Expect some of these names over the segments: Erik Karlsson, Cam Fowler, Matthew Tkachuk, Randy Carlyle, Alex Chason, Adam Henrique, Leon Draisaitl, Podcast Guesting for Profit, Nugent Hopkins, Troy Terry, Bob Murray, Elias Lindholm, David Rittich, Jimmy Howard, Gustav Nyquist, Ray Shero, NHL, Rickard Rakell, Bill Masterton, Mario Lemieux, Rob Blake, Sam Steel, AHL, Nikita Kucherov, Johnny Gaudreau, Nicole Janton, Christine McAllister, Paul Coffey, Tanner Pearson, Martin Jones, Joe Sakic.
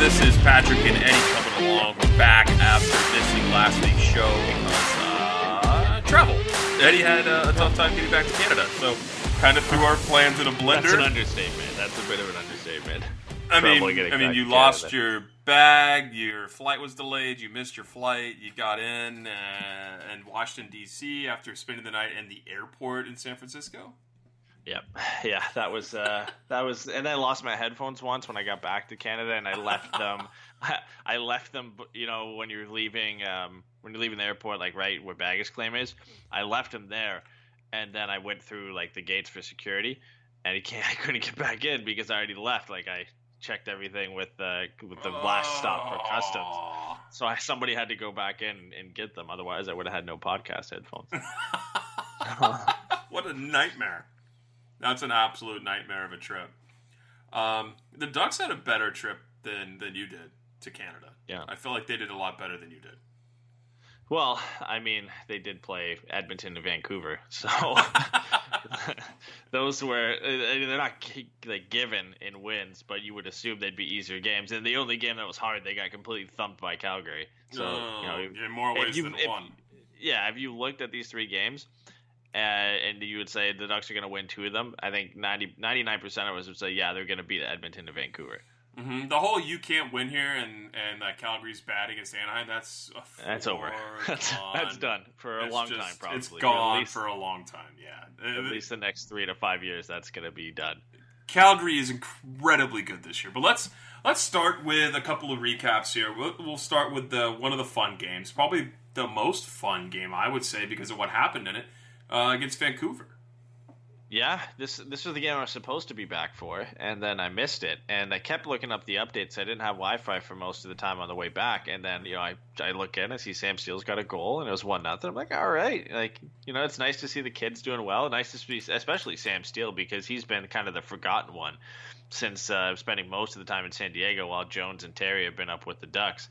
This is Patrick and Eddie coming along. We're back after missing last week's show because travel. Eddie had a tough time getting back to Canada, so kind of threw our plans in a blender. That's an understatement. That's a bit of an understatement. I mean, you lost your bag, your flight was delayed, you missed your flight, you got in Washington, D.C. after spending the night in the airport in San Francisco. Yep. Yeah, that was, and I lost my headphones once when I got back to Canada, and I left them. I left them, you know, when you're leaving the airport, like right where baggage claim is, I left them there, and then I went through like the gates for security, and I couldn't get back in because I already left. Like I checked everything with the last stop for customs, so somebody had to go back in and get them. Otherwise, I would have had no podcast headphones. What a nightmare. That's an absolute nightmare of a trip. The Ducks had a better trip than you did to Canada. Yeah, I feel like they did a lot better than you did. Well, I mean, they did play Edmonton to Vancouver, so those were – they're not like given in wins, but you would assume they'd be easier games. And the only game that was hard, they got completely thumped by Calgary. So, in more ways than one. Yeah, if you looked at these three games – and you would say the Ducks are going to win two of them, I think 99% of us would say, yeah, they're going to beat Edmonton to Vancouver. Mm-hmm. The whole you can't win here and Calgary's bad against Anaheim, that's over. That's done for a long time probably. It's gone for a long time, yeah. At least the next 3 to 5 years that's going to be done. Calgary is incredibly good this year. But let's start with a couple of recaps here. We'll start with one of the fun games, probably the most fun game I would say because of what happened in it. Against Vancouver. Yeah, this was the game I was supposed to be back for, and then I missed it. And I kept looking up the updates. I didn't have Wi-Fi for most of the time on the way back. And then, you know, I look in, I see Sam Steele's got a goal, and it was 1-0. I'm like, all right. Like, you know, it's nice to see the kids doing well. Nice to see, especially Sam Steele, because he's been kind of the forgotten one since spending most of the time in San Diego while Jones and Terry have been up with the Ducks.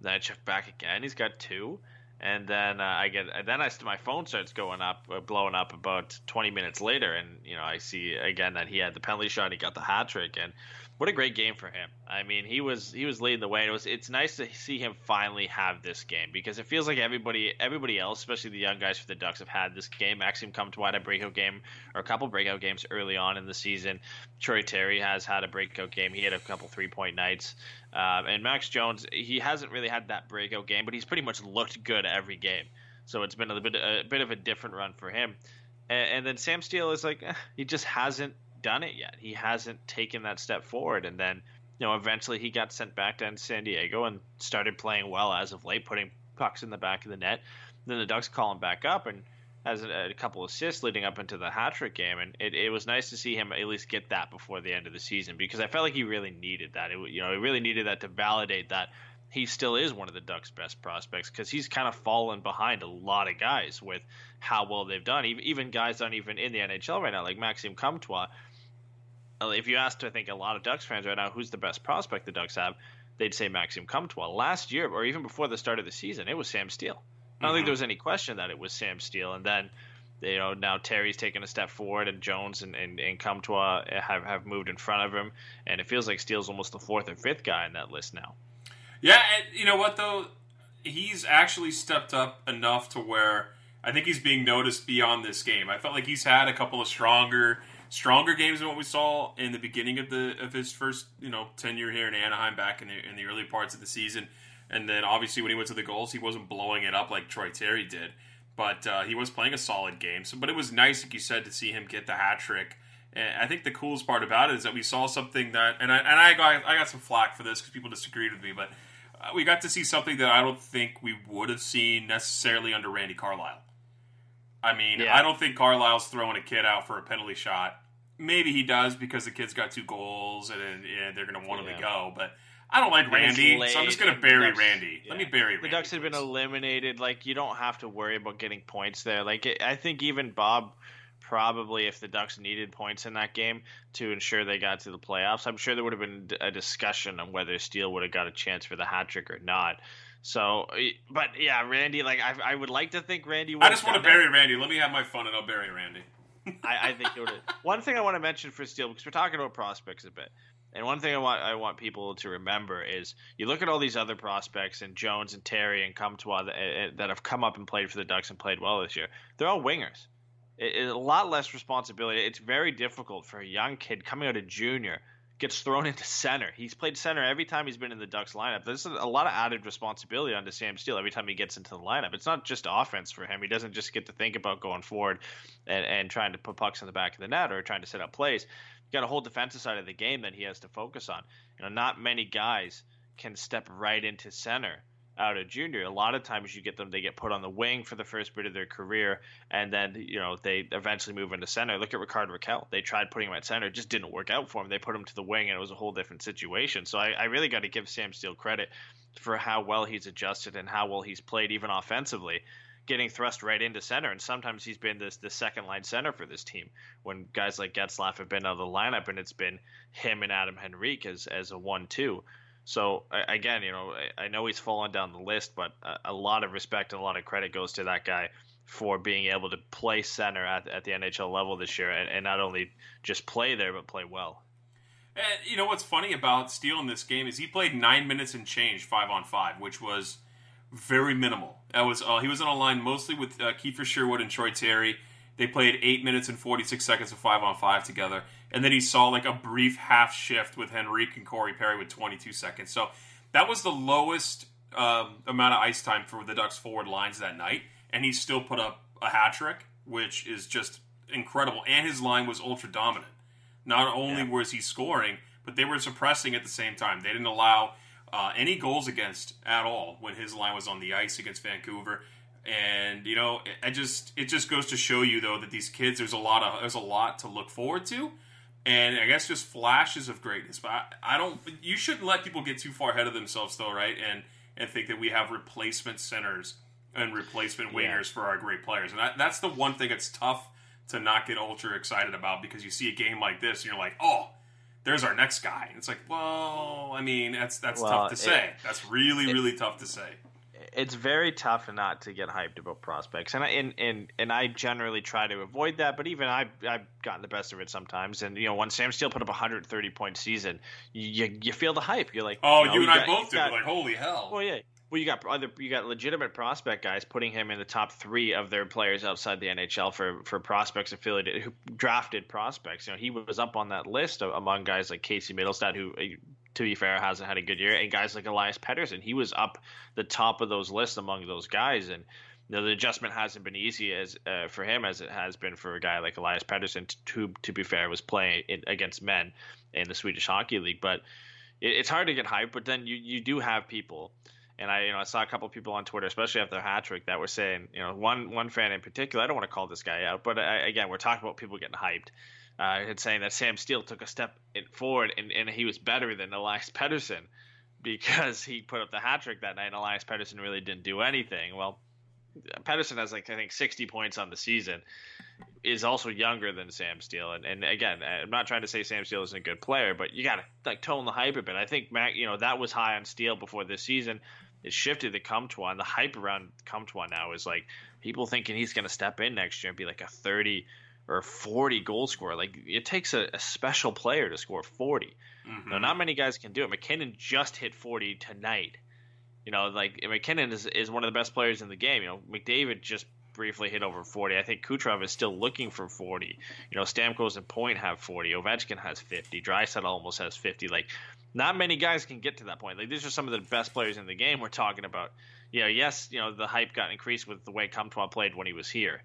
Then I check back again. He's got two. And then my phone starts blowing up about 20 minutes later, and you know I see again that he had the penalty shot, he got the hat trick, and what a great game for him. I mean, he was leading the way. It's nice to see him finally have this game because it feels like everybody else, especially the young guys for the Ducks, have had this game. Maxime Comtois had a breakout game or a couple breakout games early on in the season. Troy Terry has had a breakout game. He had a couple 3-point nights. And Max Jones, he hasn't really had that breakout game, but he's pretty much looked good every game. So it's been a bit of a different run for him. And then Sam Steel is like, he just hasn't done it yet. He hasn't taken that step forward. And then, you know, eventually he got sent back down to San Diego and started playing well as of late, putting pucks in the back of the net. And then the Ducks call him back up and has a couple assists leading up into the hat trick game, and it was nice to see him at least get that before the end of the season because I felt like he really needed that. He really needed that to validate that he still is one of the Ducks' best prospects because he's kind of fallen behind a lot of guys with how well they've done. Even guys aren't even in the NHL right now, like Maxime Comtois. If you asked, I think, a lot of Ducks fans right now who's the best prospect the Ducks have, they'd say Maxime Comtois. Last year, or even before the start of the season, it was Sam Steel. I don't think there was any question that it was Sam Steel. And then, you know, now Terry's taken a step forward and Jones and Comtois have moved in front of him. And it feels like Steele's almost the fourth or fifth guy in that list now. Yeah, and you know what, though? He's actually stepped up enough to where I think he's being noticed beyond this game. I felt like he's had a couple of stronger games than what we saw in the beginning of his first, you know, tenure here in Anaheim back in the early parts of the season. And then, obviously, when he went to the goals, he wasn't blowing it up like Troy Terry did. But he was playing a solid game. So, but it was nice, like you said, to see him get the hat trick. And I think the coolest part about it is that we saw something that... And I got some flack for this because people disagreed with me. But we got to see something that I don't think we would have seen necessarily under Randy Carlyle. I mean, yeah. I don't think Carlisle's throwing a kid out for a penalty shot. Maybe he does because the kid's got two goals and they're going to want him to go. But... I don't like Randy, so I'm just going to bury Randy. Yeah. Let me bury Randy. The Ducks have been eliminated. Like, you don't have to worry about getting points there. Like, I think even Bob probably, if the Ducks needed points in that game to ensure they got to the playoffs, I'm sure there would have been a discussion on whether Steele would have got a chance for the hat trick or not. So, but yeah, Randy, like, I would like to think Randy would. I just want to bury Randy. Let me have my fun and I'll bury Randy. I think it would have. One thing I want to mention for Steele, because we're talking about prospects a bit. And one thing I want people to remember is you look at all these other prospects and Jones and Terry and Comtois that have come up and played for the Ducks and played well this year. They're all wingers. It's a lot less responsibility. It's very difficult for a young kid coming out of junior gets thrown into center. He's played center every time he's been in the Ducks lineup. There's a lot of added responsibility onto Sam Steel every time he gets into the lineup. It's not just offense for him. He doesn't just get to think about going forward and trying to put pucks in the back of the net or trying to set up plays. You've got a whole defensive side of the game that he has to focus on. You know, not many guys can step right into center out of junior. A lot of times you get them, they get put on the wing for the first bit of their career, and then, you know, they eventually move into center. Look at Rickard Rakell. They tried putting him at center. It just didn't work out for him. They put him to the wing, and it was a whole different situation. So I really got to give Sam Steel credit for how well he's adjusted and how well he's played, even offensively, getting thrust right into center. And sometimes he's been the second-line center for this team when guys like Getzlaf have been out of the lineup, and it's been him and Adam Henrique as a 1-2. So, again, you know, I know he's fallen down the list, but a lot of respect and a lot of credit goes to that guy for being able to play center at the NHL level this year and not only just play there, but play well. And you know what's funny about Steel in this game is he played 9 minutes and change 5-on-5, which was very minimal. That was he was on a line mostly with Kiefer Sherwood and Troy Terry. They played 8 minutes and 46 seconds of 5-on-5 together. And then he saw like a brief half shift with Henrique and Corey Perry with 22 seconds. So that was the lowest amount of ice time for the Ducks forward lines that night. And he still put up a hat trick, which is just incredible. And his line was ultra dominant. Not only was he scoring, but they were suppressing at the same time. They didn't allow any goals against at all when his line was on the ice against Vancouver. And you know, it just goes to show you though that these kids, there's a lot to look forward to, and I guess just flashes of greatness. But you shouldn't let people get too far ahead of themselves though, right? And think that we have replacement centers and replacement wingers for our great players. And that's the one thing that's tough to not get ultra excited about, because you see a game like this and you're like, oh, there's our next guy. And it's like, well, I mean, that's tough to say. That's really tough to say. It's very tough not to get hyped about prospects, and I generally try to avoid that. But even I've gotten the best of it sometimes. And you know, when Sam Steel put up a 130-point season, you feel the hype. You're like, oh, you and I both do. We're like, holy hell. Well, yeah. Well, you got legitimate prospect guys putting him in the top three of their players outside the NHL for prospects affiliated who drafted prospects. You know, he was up on that list among guys like Casey Middlestad, who, to be fair, hasn't had a good year, and guys like Elias Pettersson. He was up the top of those lists among those guys, and you know, the adjustment hasn't been easy as for him as it has been for a guy like Elias Pettersson, who, to be fair, was playing against men in the Swedish Hockey League. But it's hard to get hyped. But then you do have people. And I saw a couple of people on Twitter, especially after their hat trick, that were saying, you know, one fan in particular, I don't want to call this guy out, but again, we're talking about people getting hyped, and saying that Sam Steel took a step forward and he was better than Elias Pettersson because he put up the hat trick that night and Elias Pettersson really didn't do anything. Well, Pettersson has, like, I think 60 points on the season, is also younger than Sam Steel. And again, I'm not trying to say Sam Steel isn't a good player, but you got to, like, tone the hype a bit. I think, Mac, you know, that was high on Steel before this season. It shifted to Comtois, and the hype around Comtois now is, like, people thinking he's going to step in next year and be, like, a 30 or 40 goal scorer. Like, it takes a special player to score 40. Mm-hmm. Now, not many guys can do it. MacKinnon just hit 40 tonight. You know, like, MacKinnon is one of the best players in the game. You know, McDavid just briefly hit over 40. I think Kucherov is still looking for 40. You know, Stamkos and Point have 40. Ovechkin has 50. Draisaitl almost has 50. Like, not many guys can get to that point. Like, these are some of the best players in the game we're talking about. You know, yes, you know, the hype got increased with the way Comtois played when he was here.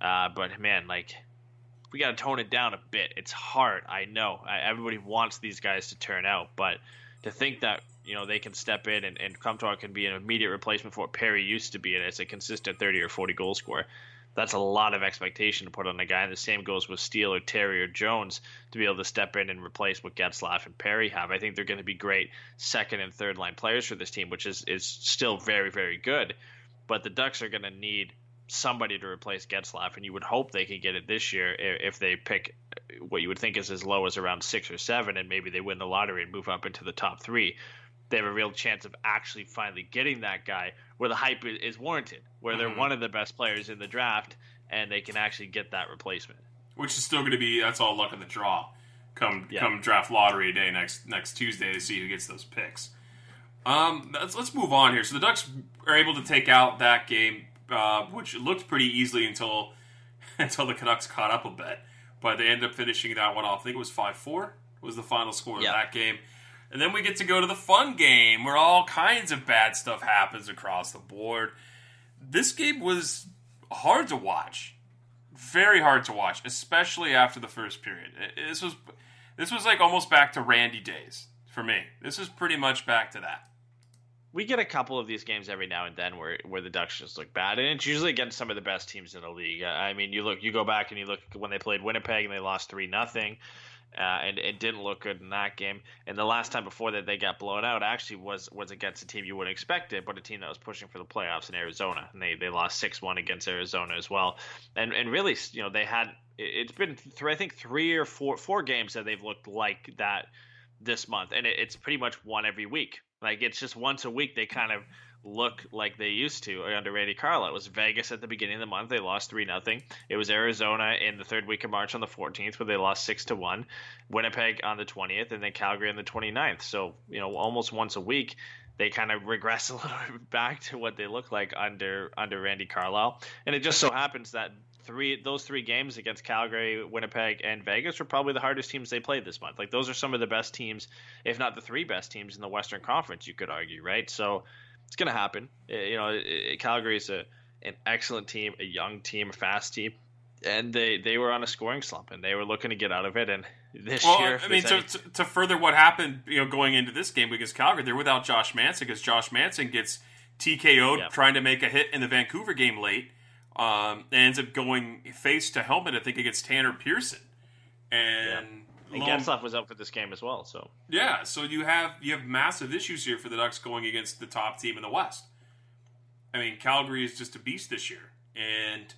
But, man, like, we got to tone it down a bit. It's hard. I know. Everybody wants these guys to turn out, but to think that, you know, they can step in and Comtois can be an immediate replacement for what Perry used to be, and it's a consistent 30 or 40 goal scorer. That's a lot of expectation to put on a guy, and the same goes with Steel or Terry or Jones to be able to step in and replace what Getzlaf and Perry have. I think they're going to be great second and third line players for this team, which is still very, very good. But the Ducks are going to need somebody to replace Getzlaf, and you would hope they can get it this year if they pick what you would think is as low as around 6 or 7, and maybe they win the lottery and move up into the top 3. They have a real chance of actually finally getting that guy where the hype is warranted, where they're one of the best players in the draft and they can actually get that replacement. Which is still going to be, that's all luck of the draw. come draft lottery day next Tuesday to see who gets those picks. Let's move on here. So the Ducks are able to take out that game, which looked pretty easily until the Canucks caught up a bit. But they ended up finishing that one off. I think it was 5-4 was the final score of that game. And then we get to go to the fun game where all kinds of bad stuff happens across the board. This game was hard to watch. Very hard to watch, especially after the first period. This was like almost back to Randy days for me. This is pretty much back to that. We get a couple of these games every now and then where the Ducks just look bad, and it's usually against some of the best teams in the league. I mean, you go back and look when they played Winnipeg and they lost 3-0, and it didn't look good in that game. And the last time before that they got blown out actually was against a team you wouldn't expect it, but a team that was pushing for the playoffs in Arizona, and they lost 6-1 against Arizona as well. And really, you know, they had it's been three or four games that they've looked like that this month, and it's pretty much one every week. Like, it's just once a week they kind of look like they used to under Randy Carlyle. It was Vegas at the beginning of the month. They lost 3-0. It was Arizona in the third week of March on the 14th where they lost 6-1. Winnipeg on the 20th, and then Calgary on the 29th. So, you know, almost once a week they kind of regress a little bit back to what they look like under Randy Carlyle. And it just so happens that those three games against Calgary, Winnipeg, and Vegas were probably the hardest teams they played this month. Like, those are some of the best teams, if not the three best teams in the Western Conference, you could argue, right? So it's going to happen. You know, Calgary is an excellent team, a young team, a fast team, and they were on a scoring slump and they were looking to get out of it. And this year, I mean, to further what happened, you know, going into this game because Calgary, they're without Josh Manson because Josh Manson gets TKO'd trying to make a hit in the Vancouver game late. And ends up going face to helmet, I think, against Tanner Pearson. And Getzlaf was out for this game as well. So so you have massive issues here for the Ducks going against the top team in the West. I mean, Calgary is just a beast this year, and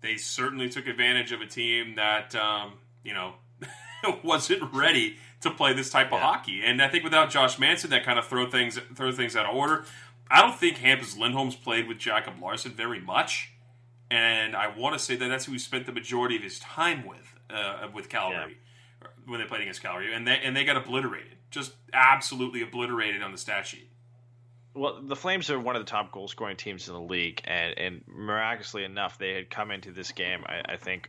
they certainly took advantage of a team that you know wasn't ready to play this type of hockey. And I think without Josh Manson, that kind of throw things out of order. I don't think Hampus Lindholm's played with Jakob Larsson very much. And I want to say that's who he spent the majority of his time with Calgary when they played against Calgary, and they got obliterated, just absolutely obliterated on the stat sheet. Well, the Flames are one of the top goal scoring teams in the league, and miraculously enough, they had come into this game, I think,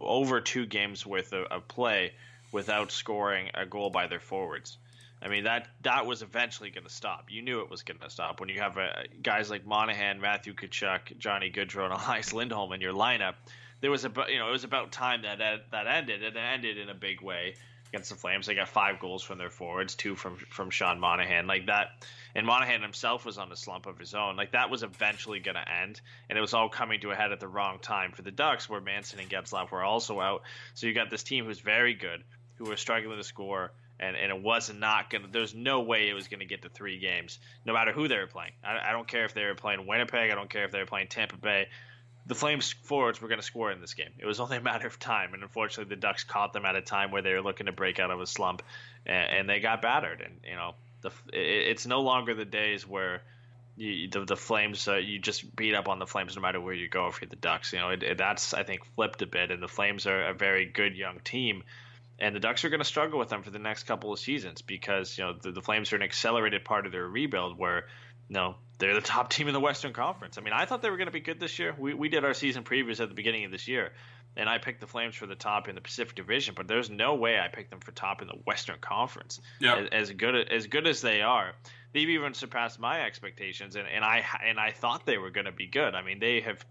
over two games worth of play without scoring a goal by their forwards. I mean, that was eventually going to stop. You knew it was going to stop. When you have guys like Monahan, Matthew Tkachuk, Johnny Gaudreau, and Elias Lindholm in your lineup, it was about time that ended, and it ended in a big way against the Flames. They got 5 goals from their forwards, 2 from Sean Monahan, like that. And Monahan himself was on a slump of his own. Like, that was eventually going to end, and it was all coming to a head at the wrong time for the Ducks, where Manson and Getzlaf were also out. So you got this team who's very good, who were struggling to score. And it was not going to – there's no way it was going to get to 3 games, no matter who they were playing. I don't care if they were playing Winnipeg. I don't care if they were playing Tampa Bay. The Flames forwards were going to score in this game. It was only a matter of time, and unfortunately the Ducks caught them at a time where they were looking to break out of a slump, and they got battered. And, you know, it's no longer the days where the Flames you just beat up on the Flames no matter where you go for the Ducks. You know, that's, I think, flipped a bit, and the Flames are a very good young team. And the Ducks are going to struggle with them for the next couple of seasons because, you know, the Flames are an accelerated part of their rebuild where, you know, they're the top team in the Western Conference. I mean, I thought they were going to be good this year. We did our season previews at the beginning of this year, and I picked the Flames for the top in the Pacific Division, but there's no way I picked them for top in the Western Conference. Yep. As good as they are, they've even surpassed my expectations, and I thought they were going to be good. I mean, they have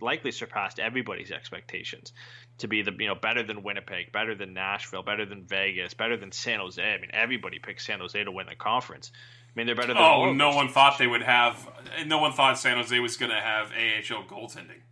likely surpassed everybody's expectations to be better than Winnipeg, better than Nashville, better than Vegas, better than San Jose. I mean, everybody picked San Jose to win the conference. I mean, they're better than no one thought San Jose was going to have AHL goaltending.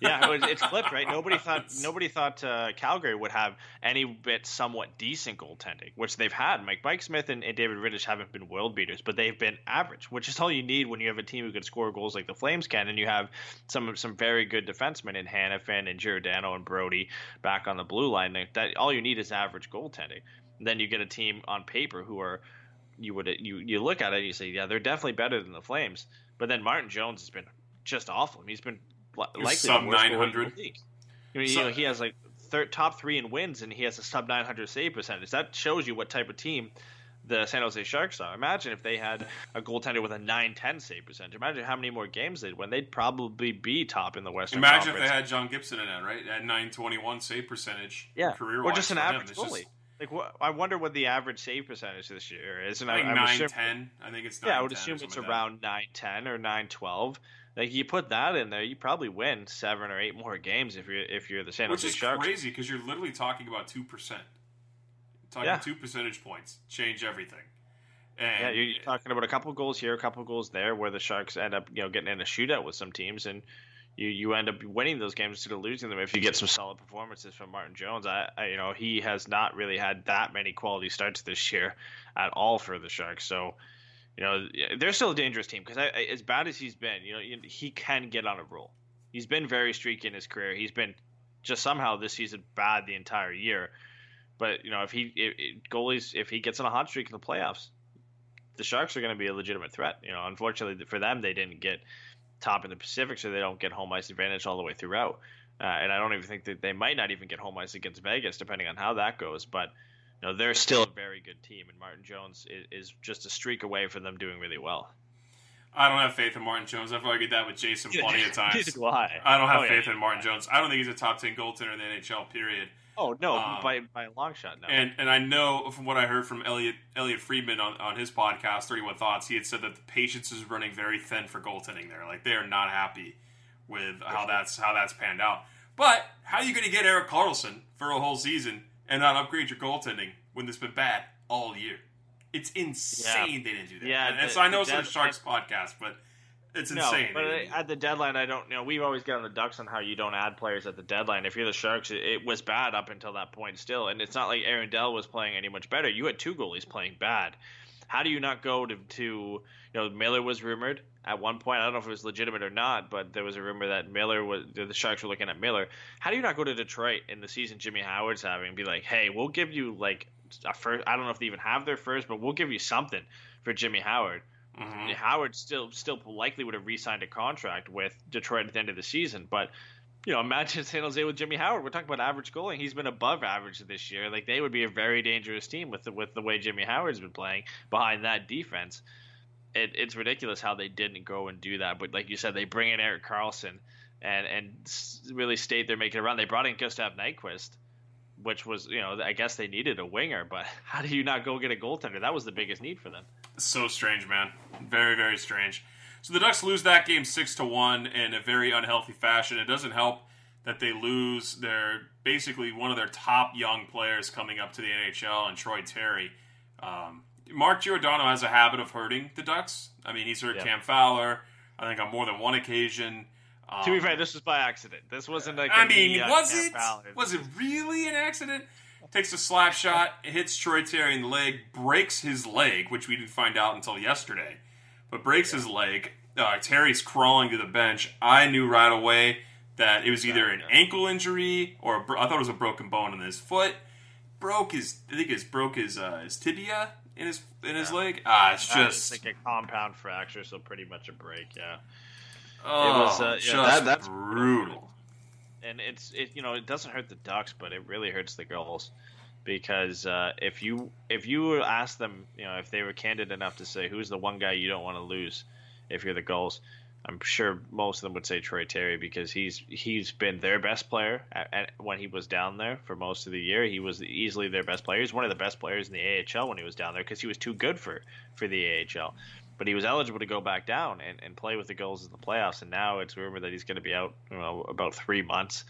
Yeah, it's flipped, right? Nobody thought Calgary would have any bit somewhat decent goaltending, which they've had. Mike Smith and David Rittich haven't been world beaters, but they've been average, which is all you need when you have a team who can score goals like the Flames can, and you have some very good defensemen in Hanifin and Giordano and Brody back on the blue line. That all you need is average goaltending. And then you get a team on paper who are you look at it and you say, yeah, they're definitely better than the Flames. But then Martin Jones has been just awful. He's been likely sub 900. I mean, he has like top three in wins, and he has a sub 900 save percentage. That shows you what type of team the San Jose Sharks are. Imagine if they had a goaltender with a 910 save percentage. Imagine how many more games they'd win. They'd probably be top in the Western Conference. Imagine if they had John Gibson in that, right? At 921 save percentage. Yeah, career-wise, or just an average goalie. Like, I wonder what the average save percentage this year is. And I think 910. I think it's 910. Yeah, I would assume it's around 910 or 912. Like, you put that in there, you probably win 7 or 8 more games if you're the San Jose Sharks. Which is crazy because you're literally talking about 2%. Talking 2 percentage points change everything. And yeah, you're talking about a couple goals here, a couple goals there, where the Sharks end up, you know, getting in a shootout with some teams, and you end up winning those games instead of losing them if you get some solid performances from Martin Jones. I you know, he has not really had that many quality starts this year at all for the Sharks. So, you know, they're still a dangerous team because as bad as he's been, you know, he can get on a roll. He's been very streaky in his career. He's been just somehow this season bad the entire year. But, you know, if he gets on a hot streak in the playoffs, the Sharks are going to be a legitimate threat. You know, unfortunately for them, they didn't get top in the Pacific, so they don't get home ice advantage all the way throughout. And I don't even think that they might not even get home ice against Vegas, depending on how that goes. But, you know, they're still a very good team, and Martin Jones is just a streak away from them doing really well. I don't have faith in Martin Jones. I've argued that with Jason plenty of times. I don't have faith in Martin Jones. I don't think he's a top 10 goaltender in the NHL, period. Oh, no, by a long shot, no. And I know from what I heard from Elliot Friedman on his podcast, 31 Thoughts, he had said that the patience is running very thin for goaltending there. Like, they are not happy with how that's panned out. But how are you going to get Erik Karlsson for a whole season and not upgrade your goaltending when it's been bad all year? It's insane they didn't do that. Yeah, and so I know it's a Sharks podcast, but it's insane. No, but at the deadline, I don't, you know, we've always got on the Ducks on how you don't add players at the deadline. If you're the Sharks, it was bad up until that point still. And it's not like Aaron Dell was playing any much better. You had two goalies playing bad. How do you not go to you know, Miller was rumored at one point. I don't know if it was legitimate or not, but there was a rumor that the Sharks were looking at Miller. How do you not go to Detroit in the season Jimmy Howard's having and be like, hey, we'll give you like a first. I don't know if they even have their first, but we'll give you something for Jimmy Howard. Mm-hmm. Howard still likely would have re-signed a contract with Detroit at the end of the season, but you know, imagine San Jose with Jimmy Howard. We're talking about average goaling. He's been above average this year. Like, they would be a very dangerous team with the way Jimmy Howard's been playing behind that defense. It's ridiculous how they didn't go and do that. But like you said, they bring in Erik Karlsson and really state they're making a run. They brought in Gustav Nyquist, which was, you know, I guess they needed a winger, but how do you not go get a goaltender? That was the biggest need for them. So strange, man. Very, very strange. So the Ducks lose that game 6-1 in a very unhealthy fashion. It doesn't help that they lose their basically one of their top young players coming up to the NHL, and Troy Terry. Mark Giordano has a habit of hurting the Ducks. I mean, he's hurt Cam Fowler, I think, on more than one occasion. To be fair, this was by accident. This wasn't like was it really an accident? Takes a slap shot, hits Troy Terry in the leg, breaks his leg, which we didn't find out until yesterday, but breaks his leg. Terry's crawling to the bench. I knew right away that it was either an ankle injury or I thought it was a broken bone in his foot. Broke his tibia in his leg. It's just like a compound fracture, so pretty much a break. Yeah. Oh, it was, that's brutal. And it doesn't hurt the Ducks, but it really hurts the goals, because if you ask them, you know, if they were candid enough to say who's the one guy you don't want to lose if you're the goals, I'm sure most of them would say Troy Terry, because he's been their best player when he was down there for most of the year. He was easily their best player. He was one of the best players in the AHL when he was down there because he was too good for the AHL. But he was eligible to go back down and play with the goals in the playoffs. And now it's rumored that he's going to be out, you know, about 3 months.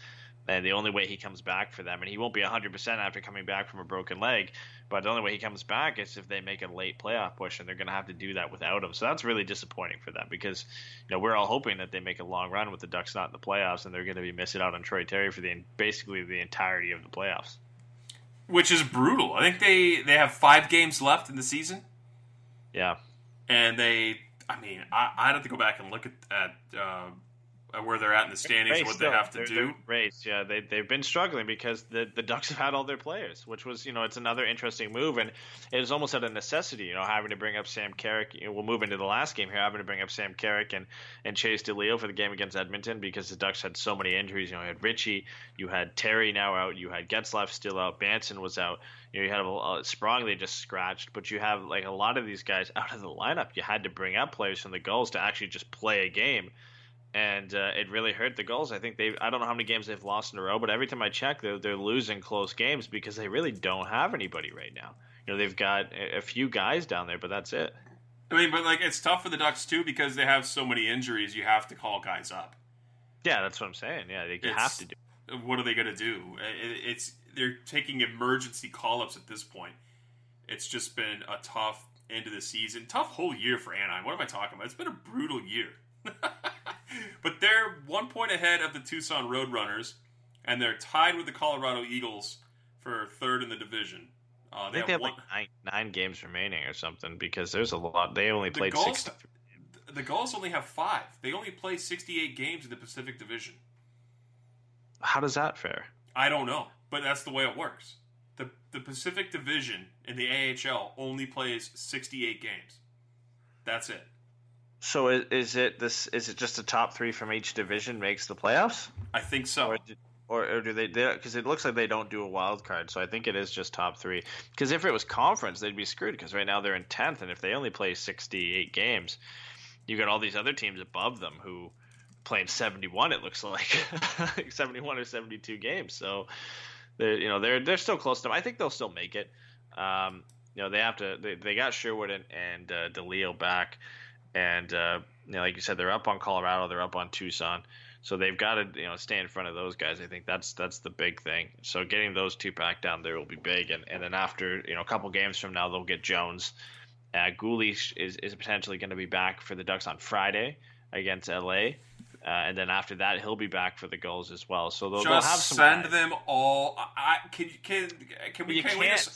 And the only way he comes back for them, and he won't be 100% after coming back from a broken leg, but the only way he comes back is if they make a late playoff push, and they're going to have to do that without him. So that's really disappointing for them, because, you know, we're all hoping that they make a long run with the Ducks not in the playoffs, and they're going to be missing out on Troy Terry for basically the entirety of the playoffs. Which is brutal. I think they have 5 games left in the season. Yeah. And I meuld have to go back and look at where they're at in the standings and what they have to do. They've been struggling because the Ducks have had all their players, which was, you know, it's another interesting move, and it was almost out of necessity, you know, having to bring up Sam Kerrick. You know, we'll move into the last game here, having to bring up Sam Kerrick and Chase DeLeo for the game against Edmonton because the Ducks had so many injuries. You know, you had Richie, you had Terry now out, you had Getzlaf still out, Manson was out. You know, you had Sprong, they just scratched, but you have like a lot of these guys out of the lineup. You had to bring up players from the goals to actually just play a game. And it really hurt the goals. I think I don't know how many games they've lost in a row, but every time I check, they're losing close games because they really don't have anybody right now. You know, they've got a few guys down there, but that's it. I mean, but like it's tough for the Ducks too because they have so many injuries. You have to call guys up. Yeah, that's what I'm saying. Yeah, they have to do. What are they going to do? They're taking emergency call-ups at this point. It's just been a tough end of the season, tough whole year for Anaheim. What am I talking about? It's been a brutal year. But they're 1 point ahead of the Tucson Roadrunners, and they're tied with the Colorado Eagles for third in the division. They have nine games remaining or something because there's a lot. They only played 63. The Gulls only have five. They only play 68 games in the Pacific Division. How does that fare? I don't know, but that's the way it works. The Pacific Division in the AHL only plays 68 games. That's it. So is it just the top three from each division makes the playoffs? I think so. Or do they? Because it looks like they don't do a wild card, so I think it is just top three. Because if it was conference, they'd be screwed. Because right now they're in 10th, and if they only play 68 games, you got all these other teams above them who played 71. It looks like 71 or 72 games. So they're still close to them. I think they'll still make it. They have to. They got Sherwood and DeLeo back. And, like you said, they're up on Colorado. They're up on Tucson. So they've got to, stay in front of those guys. I think that's the big thing. So getting those two back down there will be big. And then after, a couple games from now, they'll get Jones. Gooley is potentially going to be back for the Ducks on Friday against L.A. And then after that, he'll be back for the Gulls as well. So they'll have some send guys. Them all. Can we just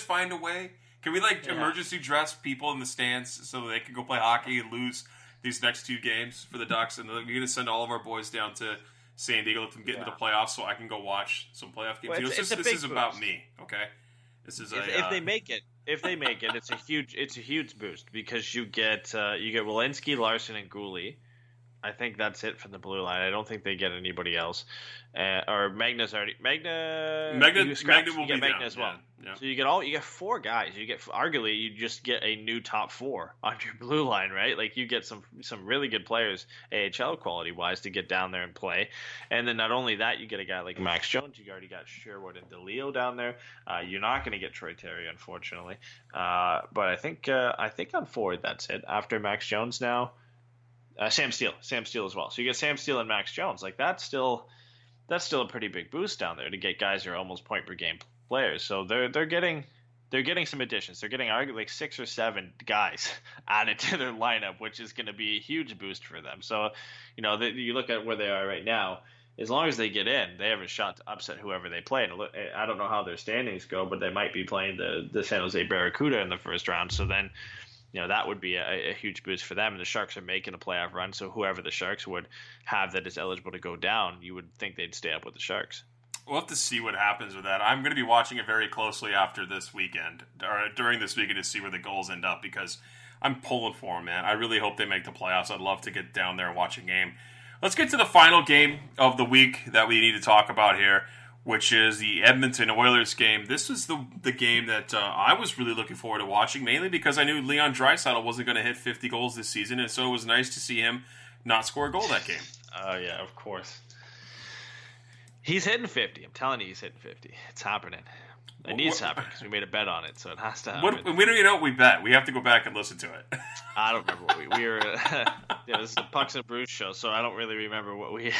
find a way? Can we, emergency dress people in the stands so they can go play hockey and lose these next two games for the Ducks? And we're going to send all of our boys down to San Diego, let them get into the playoffs so I can go watch some playoff games. Well, this is boost. About me, okay? This is if they make it. If they make it, it's a huge boost because you get Welenski, Larson, and Gooley. I think that's it for the blue line. I don't think they get anybody else. Or Magna's already Magna will be down. As well. Yeah. So you get four guys. You get arguably you just get a new top four on your blue line, right? Like you get some really good players AHL quality wise to get down there and play. And then not only that, you get a guy like Max Jones. You already got Sherwood and DeLeo down there. You're not going to get Troy Terry, unfortunately. But I think on forward that's it. After Max Jones now. Sam Steel as well. So you get Sam Steel and Max Jones. Like that's still a pretty big boost down there to get guys who are almost point per game players. So they're getting some additions. They're getting arguably like 6 or 7 guys added to their lineup, which is going to be a huge boost for them. So you look at where they are right now. As long as they get in, they have a shot to upset whoever they play. And I don't know how their standings go, but they might be playing the San Jose Barracuda in the first round. So then. That would be a huge boost for them. And the Sharks are making a playoff run, so whoever the Sharks would have that is eligible to go down, you would think they'd stay up with the Sharks. We'll have to see what happens with that. I'm going to be watching it very closely after this weekend, or during this weekend, to see where the goals end up because I'm pulling for them, man. I really hope they make the playoffs. I'd love to get down there and watch a game. Let's get to the final game of the week that we need to talk about here, which is the Edmonton Oilers game. This was the game that I was really looking forward to watching, mainly because I knew Leon Draisaitl wasn't going to hit 50 goals this season, and so it was nice to see him not score a goal that game. Oh, yeah, of course. He's hitting 50. I'm telling you, he's hitting 50. It's happening. It needs to happen because we made a bet on it, so it has to happen. We don't even know what we bet. We have to go back and listen to it. I don't remember what we were. This is the Pucks and Brews show, so I don't really remember what we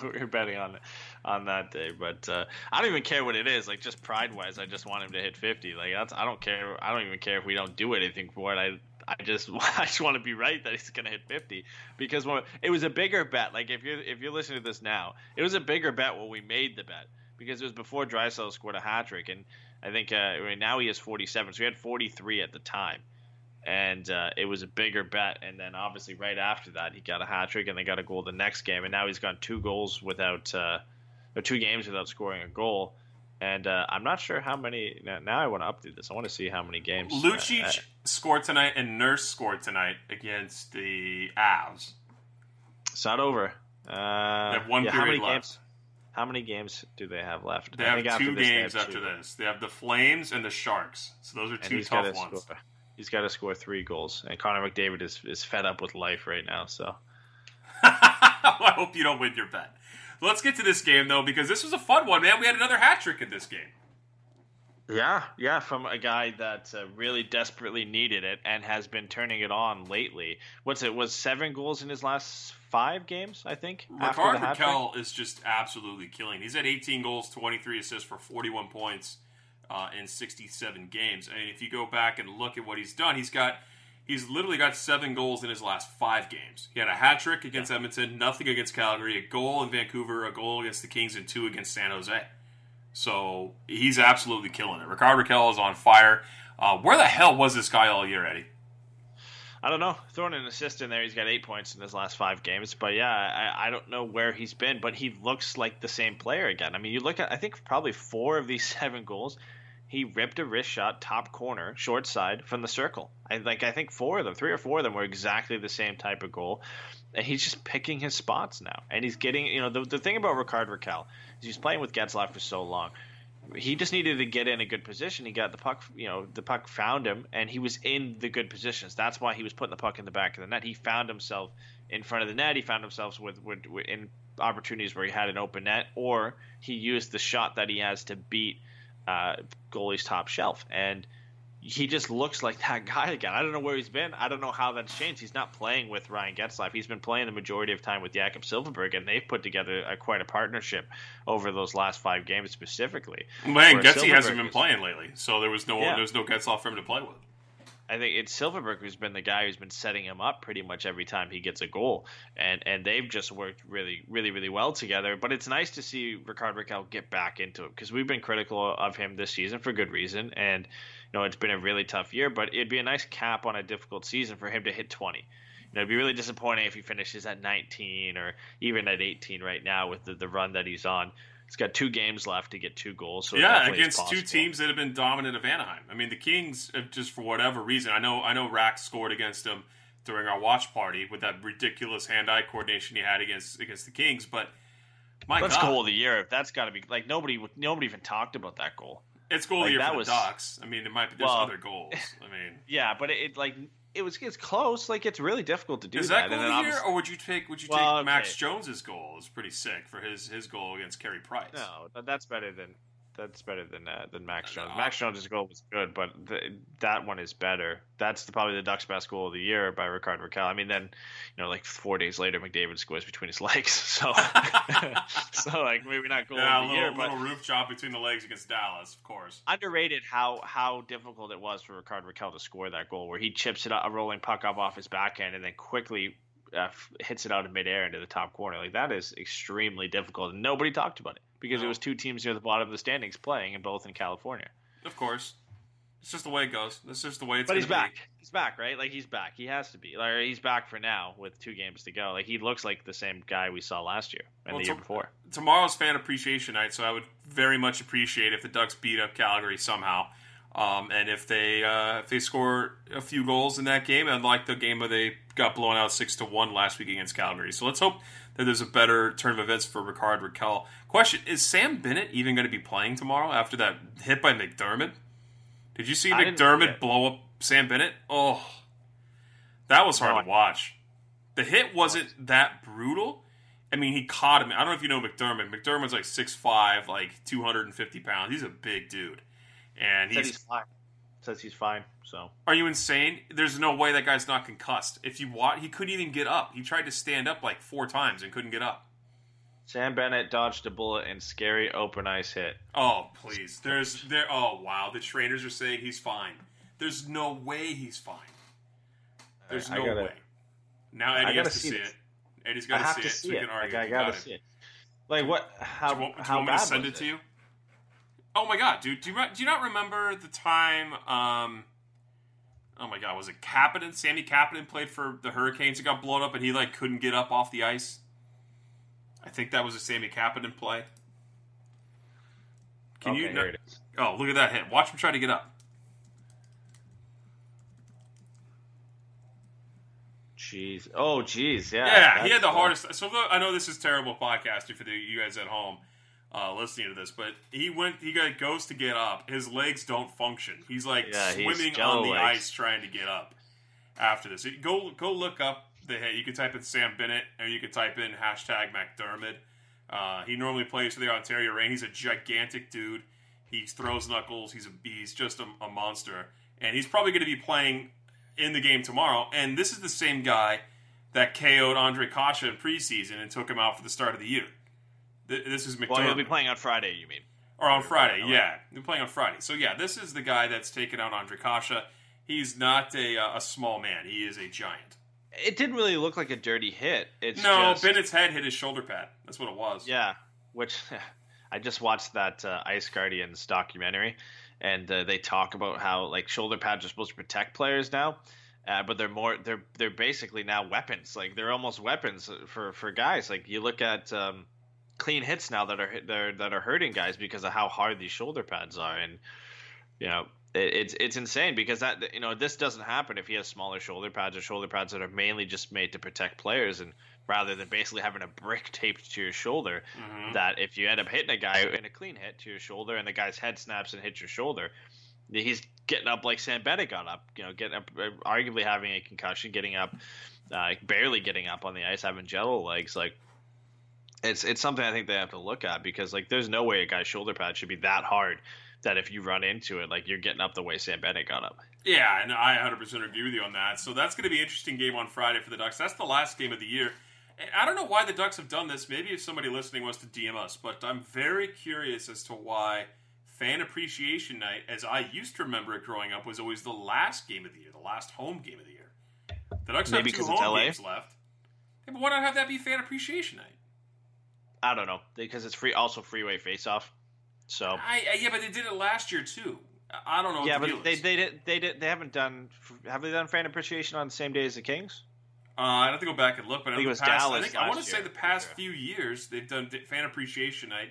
were betting on that day. But I don't even care what it is. Like just pride-wise, I just want him to hit 50. Like that's I don't care. I don't even care if we don't do anything for it. I just want to be right that he's going to hit 50 because it was a bigger bet. Like if you're listening to this now, it was a bigger bet when we made the bet. Because it was before Draisaitl scored a hat trick, and I think now he has 47, so he had 43 at the time. And it was a bigger bet. And then obviously right after that, he got a hat trick and they got a goal the next game. And now he's gone two games without scoring a goal. And I'm not sure how many. Now I want to update this. I want to see how many games. Lucic scored tonight and Nurse scored tonight against the Avs. It's not over. They have one period left. How many games do they have left? They have two games after this. They have the Flames and the Sharks. So those are two tough ones. He's got to score 3 goals. And Connor McDavid is fed up with life right now. So I hope you don't win your bet. Let's get to this game, though, because this was a fun one, man. We had another hat trick in this game. Yeah, from a guy that really desperately needed it and has been turning it on lately. Was 7 goals in his last 5 games, I think? Rickard Rakell is just absolutely killing. He's had 18 goals, 23 assists for 41 points in 67 games. I mean, if you go back and look at what he's done, he's literally got 7 goals in his last 5 games. He had a hat trick against Edmonton, nothing against Calgary, a goal in Vancouver, a goal against the Kings, and 2 against San Jose. So he's absolutely killing it. Rickard Rakell is on fire. Where the hell was this guy all year, Eddie? I don't know. Throwing an assist in there, he's got 8 points in his last 5 games. But yeah, I don't know where he's been, but he looks like the same player again. I mean, you look at, I think probably 4 of these 7 goals. He ripped a wrist shot, top corner, short side from the circle. I think 3 or 4 of them were exactly the same type of goal. And he's just picking his spots now. And he's getting, the thing about Rickard Rakell is he's playing with Getzlaf for so long. He just needed to get in a good position. He got the puck, the puck found him, and he was in the good positions. That's why he was putting the puck in the back of the net. He found himself in front of the net. He found himself with in opportunities where he had an open net, or he used the shot that he has to beat goalie's top shelf. And he just looks like that guy again. I don't know where he's been. I don't know how that's changed. He's not playing with Ryan Getzlaf. He's been playing the majority of time with Jakob Silfverberg, and they've put together quite a partnership over those last 5 games specifically. Man, Getzlaf hasn't been playing lately, so there was no Getzlaf for him to play with. I think it's Silfverberg who's been the guy who's been setting him up pretty much every time he gets a goal, and they've just worked really, really, really well together. But it's nice to see Rickard Rakell get back into it, because we've been critical of him this season for good reason, and it's been a really tough year. But it'd be a nice cap on a difficult season for him to hit 20. It'd be really disappointing if he finishes at 19 or even at 18 right now with the run that he's on. He's got 2 games left to get 2 goals. So yeah, against 2 teams that have been dominant of Anaheim. I mean, the Kings, just for whatever reason, I know Rack scored against them during our watch party with that ridiculous hand-eye coordination he had against the Kings, but my God. That's goal of the year. That's got to be, nobody even talked about that goal. It's goal of the year for the Ducks. I mean, there's other goals. I mean. Yeah, but it's close. It's really difficult to do. Is that goal of the year, or would you take Max Jones's goal? It's pretty sick for his goal against Carey Price. No, that's better than Max Jones. Max Jones's goal was good, but that one is better. That's probably the Ducks' best goal of the year by Rickard Rakell. I mean, then 4 days later, McDavid scores between his legs. So maybe not goal of the year, but a little roof job between the legs against Dallas, of course. Underrated how difficult it was for Rickard Rakell to score that goal, where he chips it out, a rolling puck up off his backhand, and then quickly hits it out of midair into the top corner. That is extremely difficult, and nobody talked about it because it was 2 teams near the bottom of the standings playing, and both in California. Of course, it's just the way it goes. That's just the way it's. But he's back. He's back, right? He's back. He has to be. He's back for now with 2 games to go. He looks like the same guy we saw last year and the year before. Tomorrow's fan appreciation night, so I would very much appreciate if the Ducks beat up Calgary somehow. And if they score a few goals in that game, unlike the game where they got blown out 6-1 last week against Calgary. So let's hope that there's a better turn of events for Rickard Rakell. Question, is Sam Bennett even going to be playing tomorrow after that hit by McDermott? Did you see McDermott blow up Sam Bennett? Oh, that was hard to watch. The hit wasn't that brutal. I mean, he caught him. I don't know if you know McDermott. McDermott's 6'5", 250 pounds. He's a big dude. And he says he's fine. So are you insane? There's no way that guy's not concussed. If you watch, he couldn't even get up. He tried to stand up 4 times and couldn't get up. Sam Bennett dodged a bullet in scary open ice hit. Oh please! Oh wow! The trainers are saying he's fine. There's no way he's fine. There's no way. Now Eddie has to see it. Eddie's got to see it. So we can argue about it. What? How? Do you want me to send it to you? Oh my God, dude! Do you not remember the time? oh my God, was it Kapanen? Sammy Kapanen played for the Hurricanes. It got blown up, and he like couldn't get up off the ice. I think that was a Sammy Kapanen play. Here it is. Oh, look at that hit. Watch him try to get up. Jeez. Oh, jeez. Yeah. Yeah, he had the hardest. So I know this is terrible podcasting for you guys at home listening to this, but he goes to get up. His legs don't function. He's like swimming on the ice trying to get up after this. Go look up the hit. You can type in Sam Bennett, or you can type in #McDermid. He normally plays for the Ontario Reign. He's a gigantic dude. He throws knuckles. He's just a monster. And he's probably going to be playing in the game tomorrow. And this is the same guy that KO'd Andre Kasha in preseason and took him out for the start of the year. This is McDermott. Well, he'll be playing on Friday, you mean? Or on Friday, yeah. He'll be playing on Friday. So, yeah, this is the guy that's taken out Andre Kasha. He's not a small man. He is a giant. It didn't really look like a dirty hit. Bennett's head hit his shoulder pad. That's what it was. Yeah, which I just watched that Ice Guardians documentary, and they talk about how like shoulder pads are supposed to protect players now, but they're basically now weapons. Like they're almost weapons for guys. Like you look at clean hits now that are hurting guys because of how hard these shoulder pads are, and you know. It's insane because that this doesn't happen if he has smaller shoulder pads or shoulder pads that are mainly just made to protect players, and rather than basically having a brick taped to your shoulder, mm-hmm. that if you end up hitting a guy in a clean hit to your shoulder and the guy's head snaps and hits your shoulder, he's getting up like Sam Bennett got up, getting up, arguably having a concussion, getting up, barely getting up on the ice, having jello legs, like. It's something I think they have to look at because like there's no way a guy's shoulder pad should be that hard that if you run into it, like you're getting up the way Sam Bennett got up. Yeah, and I 100% agree with you on that. So that's going to be an interesting game on Friday for the Ducks. That's the last game of the year. And I don't know why the Ducks have done this. Maybe if somebody listening wants to DM us, but I'm very curious as to why Fan Appreciation Night, as I used to remember it growing up, was always the last game of the year, the last home game of the year. The Ducks maybe have two home games left. Yeah, but why not have that be Fan Appreciation Night? I don't know, because it's free. Also, freeway face-off. So yeah, but they did it last year too. I don't know. What the deal is. They haven't done. Have they done fan appreciation on the same day as the Kings? I'd have to go back and look. But I think it was Dallas. I want to say the past few years they've done fan appreciation night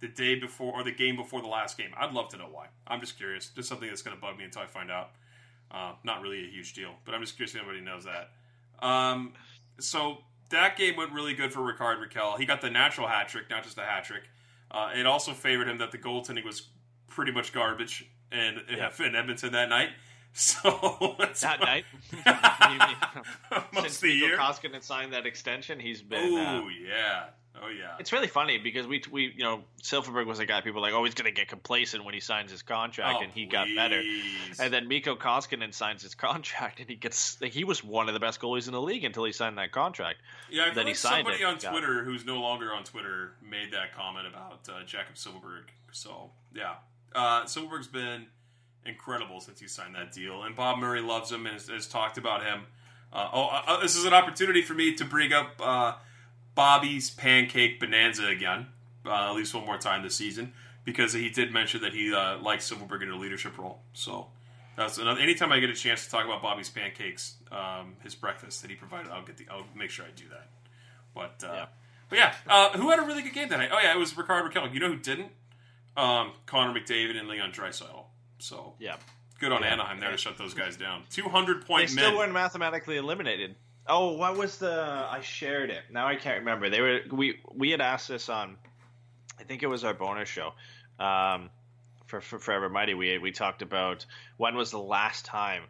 the day before or the game before the last game. I'd love to know why. I'm just curious. Just something that's going to bug me until I find out. Not really a huge deal, but I'm just curious if anybody knows that. So. That game went really good for Rickard Rakell. He got the natural hat trick, not just a hat trick. It also favored him that the goaltending was pretty much garbage in Edmonton that night. So night, most of the year, Koskinen signed that extension. He's been oh yeah. It's really funny because we Silfverberg was a guy people were like, oh, he's gonna get complacent when he signs his contract, and he got better. And then Mikko Koskinen signs his contract, and he gets he was one of the best goalies in the league until he signed that contract. Yeah, I feel like somebody on Twitter who's no longer on Twitter made that comment about Jakob Silfverberg. So yeah, Silverberg's been incredible since he signed that deal, and Bob Murray loves him and has talked about him. This is an opportunity for me to bring up. Bobby's Pancake Bonanza again, at least one more time this season, because he did mention that he likes Silfverberg in a leadership role. So that's another. Anytime I get a chance to talk about Bobby's Pancakes, his breakfast that he provided, I'll make sure I do that. But who had a really good game that night? Oh yeah, it was Rickard Rakell. You know who didn't? Connor McDavid and Leon Draisaitl. So yeah, good on Anaheim there to shut those guys down. 200-point men. They still weren't mathematically eliminated. Oh, what was the? I shared it. Now I can't remember. They were we had asked this on, I think it was our bonus show, for Forever Mighty. We talked about when was the last time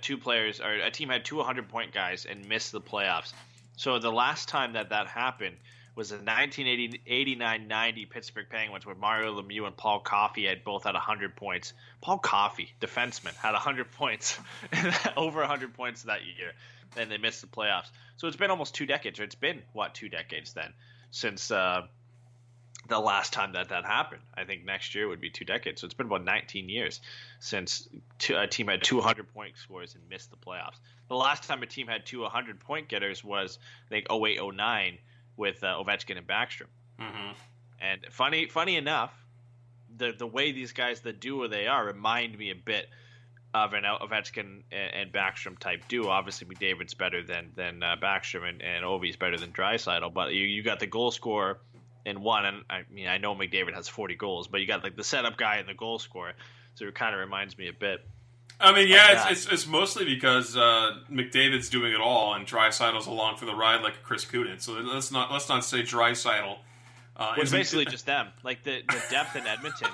two players or a team had two 100-point guys and missed the playoffs. So the last time that happened was the 1989-90 Pittsburgh Penguins, where Mario Lemieux and Paul Coffey had both had 100 points. Paul Coffey, defenseman, had 100 points, over 100 points that year, and they missed the playoffs. So it's been almost 2 decades, or it's been, what, 2 decades then, since the last time that happened. I think next year would be 2 decades, so it's been about 19 years since a team had 200-point scores and missed the playoffs. The last time a team had two 100-point getters was, I think, 08-09, with Ovechkin and Backstrom. Mm-hmm. And funny enough, the way these guys, the duo they are, remind me a bit of an Ovechkin and Backstrom type duo. Obviously, McDavid's better than Backstrom, and Ovi's better than Draisaitl. But you got the goal scorer in one, and I mean, I know McDavid has 40 goals, but you got like the setup guy and the goal scorer. So it kind of reminds me a bit. I mean, yeah, it's mostly because McDavid's doing it all, and Draisaitl's along for the ride like a Chris Coonan. So let's not say Draisaitl. It's basically just them. Like the depth in Edmonton.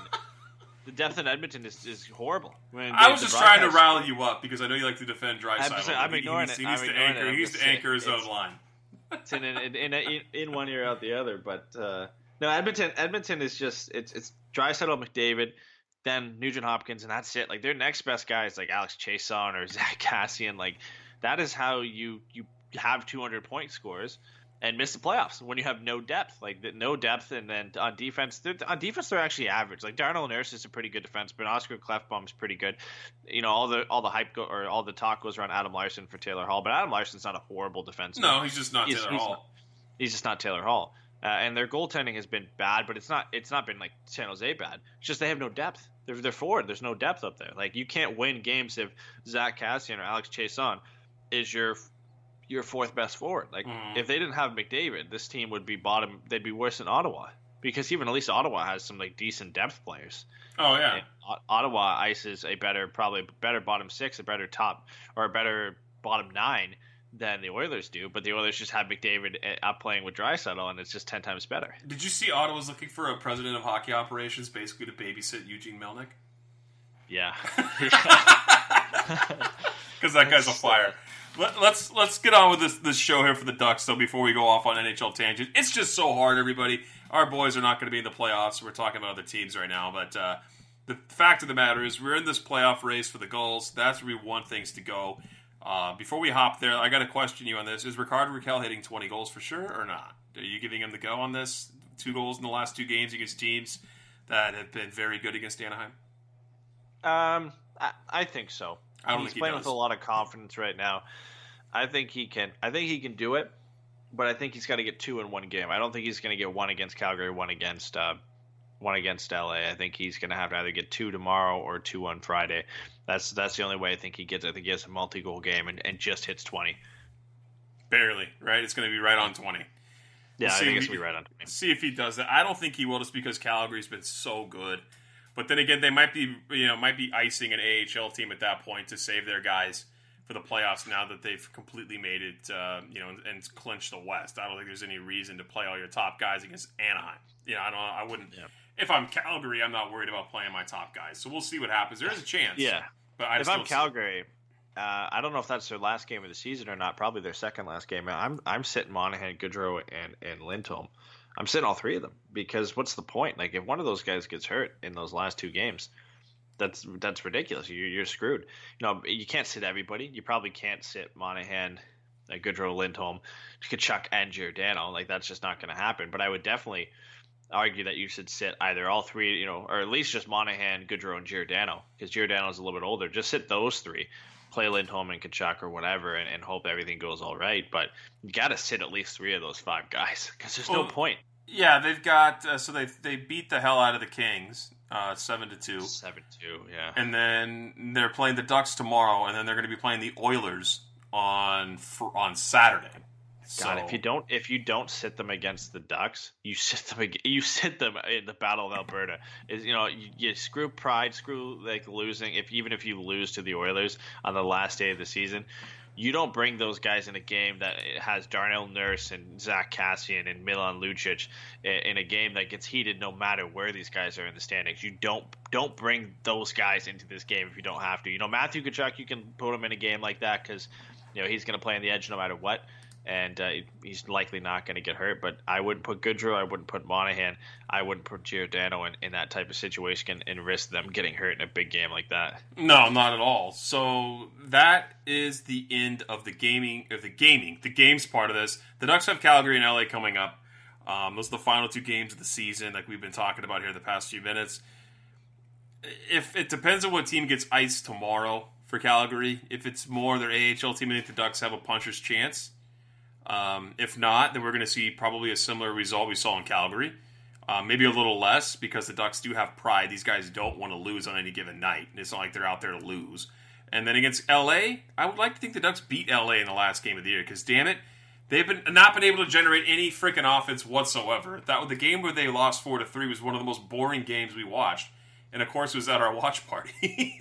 The depth in Edmonton is horrible. I was just trying to rally you up because I know you like to defend Draisaitl. I'm ignoring it. He needs to anchor. He needs to anchor his own line. It's in one ear out the other. But no, Edmonton is just it's Draisaitl, McDavid, then Nugent Hopkins, and that's it. Like their next best guy is like Alex Chason or Zack Kassian. Like that is how you have 200 point scores and miss the playoffs when you have no depth. Like no depth, and then on defense they're actually average. Like Darnell Nurse is a pretty good defense, but Oscar Klefbom's pretty good. You know, all the hype or all the talk goes around Adam Larsson for Taylor Hall, but Adam Larsson's not a horrible defenseman. No, he's just not Taylor Hall. And their goaltending has been bad, but it's not been like San Jose bad. It's just they have no depth. They're forward. There's no depth up there. Like you can't win games if Zack Kassian or Alex Chason is your fourth best forward. Like if they didn't have McDavid, this team would be bottom. They'd be worse than Ottawa, because even at least Ottawa has some like decent depth players. Oh yeah, and Ottawa ices probably a better bottom six, a better top, or a better bottom nine than the Oilers do, but the Oilers just have McDavid up playing with Draisaitl, and it's just 10 times better. Did you see Ottawa's looking for a president of hockey operations basically to babysit Eugene Melnyk? Yeah. Because that guy's a flyer. Let's get on with this show here for the Ducks, though, before we go off on NHL tangent. It's just so hard, everybody. Our boys are not going to be in the playoffs. We're talking about other teams right now, but the fact of the matter is we're in this playoff race for the goals. That's where we want things to go. Before we hop there, I got to question you on this. Is Rickard Rakell hitting 20 goals for sure or not? Are you giving him the go on this? 2 goals in the last 2 games against teams that have been very good against Anaheim? I think so. He's playing with a lot of confidence right now. I think he can do it, but I think he's got to get 2 in one game. I don't think he's going to get 1 against Calgary, 1 against LA. I think he's going to have to either get 2 tomorrow or 2 on Friday. That's the only way I think he gets. I think he has a multi-goal game and just hits 20. Barely, right? It's going to be right on 20. Yeah, I think it's going to be right on 20. See if he does that. I don't think he will, just because Calgary's been so good. But then again, they might be icing an AHL team at that point to save their guys for the playoffs now that they've completely made it, and clinched the West. I don't think there's any reason to play all your top guys against Anaheim. I wouldn't. Yeah. If I'm Calgary, I'm not worried about playing my top guys. So we'll see what happens. There is a chance. Yeah. But if I'm Calgary, I don't know if that's their last game of the season or not. Probably their second last game. I'm sitting Monahan, Gaudreau, and Lindholm. I'm sitting all three of them, because what's the point? Like if one of those guys gets hurt in those last 2 games, that's ridiculous. You're screwed. You know, you can't sit everybody. You probably can't sit Monahan, Gaudreau, Lindholm, Tkachuk, and Giordano. Like that's just not going to happen. But I would definitely argue that you should sit either all three, you know, or at least just Monahan, Gaudreau, and Giordano, because Giordano's a little bit older. Just sit those 3, play Lindholm and Tkachuk or whatever, and hope everything goes all right. But you got to sit at least 3 of those 5 guys, because there's no point. Yeah, they've got so they beat the hell out of the Kings 7-2. 7-2, yeah. And then they're playing the Ducks tomorrow, and then they're going to be playing the Oilers on Saturday. God, so, if you don't sit them against the Ducks, you sit them in the Battle of Alberta. Is you screw pride, screw like losing. Even if you lose to the Oilers on the last day of the season, you don't bring those guys in a game that has Darnell Nurse and Zack Kassian and Milan Lucic in a game that gets heated no matter where these guys are in the standings. You don't bring those guys into this game if you don't have to. You know, Matthew Tkachuk, you can put him in a game like that because he's going to play on the edge no matter what. And he's likely not going to get hurt, but I wouldn't put Gaudreau, I wouldn't put Monahan, I wouldn't put Giordano in that type of situation and risk them getting hurt in a big game like that. No, not at all. So that is the end of the games part of this. The Ducks have Calgary and LA coming up. Those are the final 2 games of the season, like we've been talking about here the past few minutes. If it depends on what team gets iced tomorrow for Calgary. If it's more their AHL team, I think the Ducks have a puncher's chance. If not, then we're going to see probably a similar result we saw in Calgary. Maybe a little less, because the Ducks do have pride. These guys don't want to lose on any given night. It's not like they're out there to lose. And then against L.A., I would like to think the Ducks beat L.A. in the last game of the year, because, damn it, they've not been able to generate any freaking offense whatsoever. That was the game where they lost 4-3 was one of the most boring games we watched. And, of course, it was at our watch party.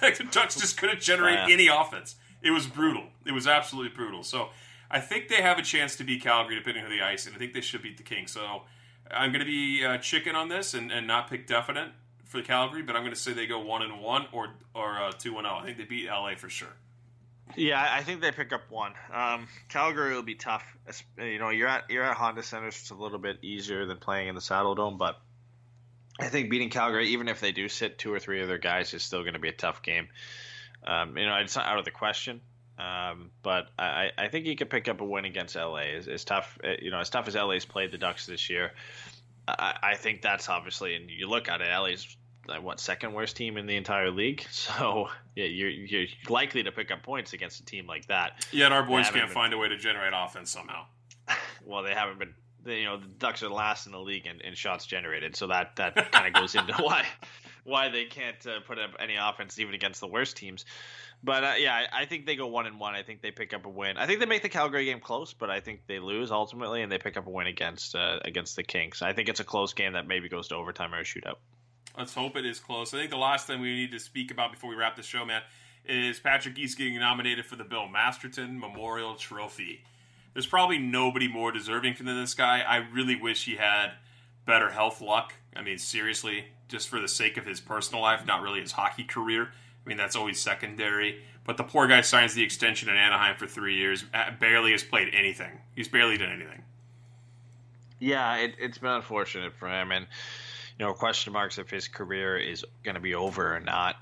Like, the Ducks just couldn't generate any offense. It was brutal. It was absolutely brutal. So I think they have a chance to beat Calgary, depending on the ice, and I think they should beat the Kings. So I'm going to be chicken on this and not pick definite for Calgary, but I'm going to say they go 1-1 or 2-1-0. I think they beat LA for sure. Yeah, I think they pick up one. Calgary will be tough. You know, you're at Honda Center, so it's a little bit easier than playing in the Saddle Dome, but I think beating Calgary, even if they do sit two or three of their guys, is still going to be a tough game. You know, it's not out of the question. But I think you could pick up a win against LA. It's tough. You know, as tough as LA's played the Ducks this year, I think that's obviously, and you look at it, LA's second worst team in the entire league. So yeah, you're likely to pick up points against a team like that. Yet our boys can't find a way to generate offense somehow. Well, they haven't been. You know, the Ducks are last in the league in shots generated, so that kind of goes into why they can't put up any offense even against the worst teams. But I think they go 1-1. I think they pick up a win. I think they make the Calgary game close, but I think they lose ultimately, and they pick up a win against the Kings. I think it's a close game that maybe goes to overtime or a shootout. Let's hope it is close. I think the last thing we need to speak about before we wrap the show, man, is Patrick East getting nominated for the Bill Masterton Memorial Trophy. There's probably nobody more deserving than this guy. I really wish he had better health luck. I mean, seriously, just for the sake of his personal life, not really his hockey career. I mean, that's always secondary. But the poor guy signs the extension in Anaheim for 3 years, barely has played anything. He's barely done anything. Yeah, it's been unfortunate for him. And, you know, question marks if his career is going to be over or not.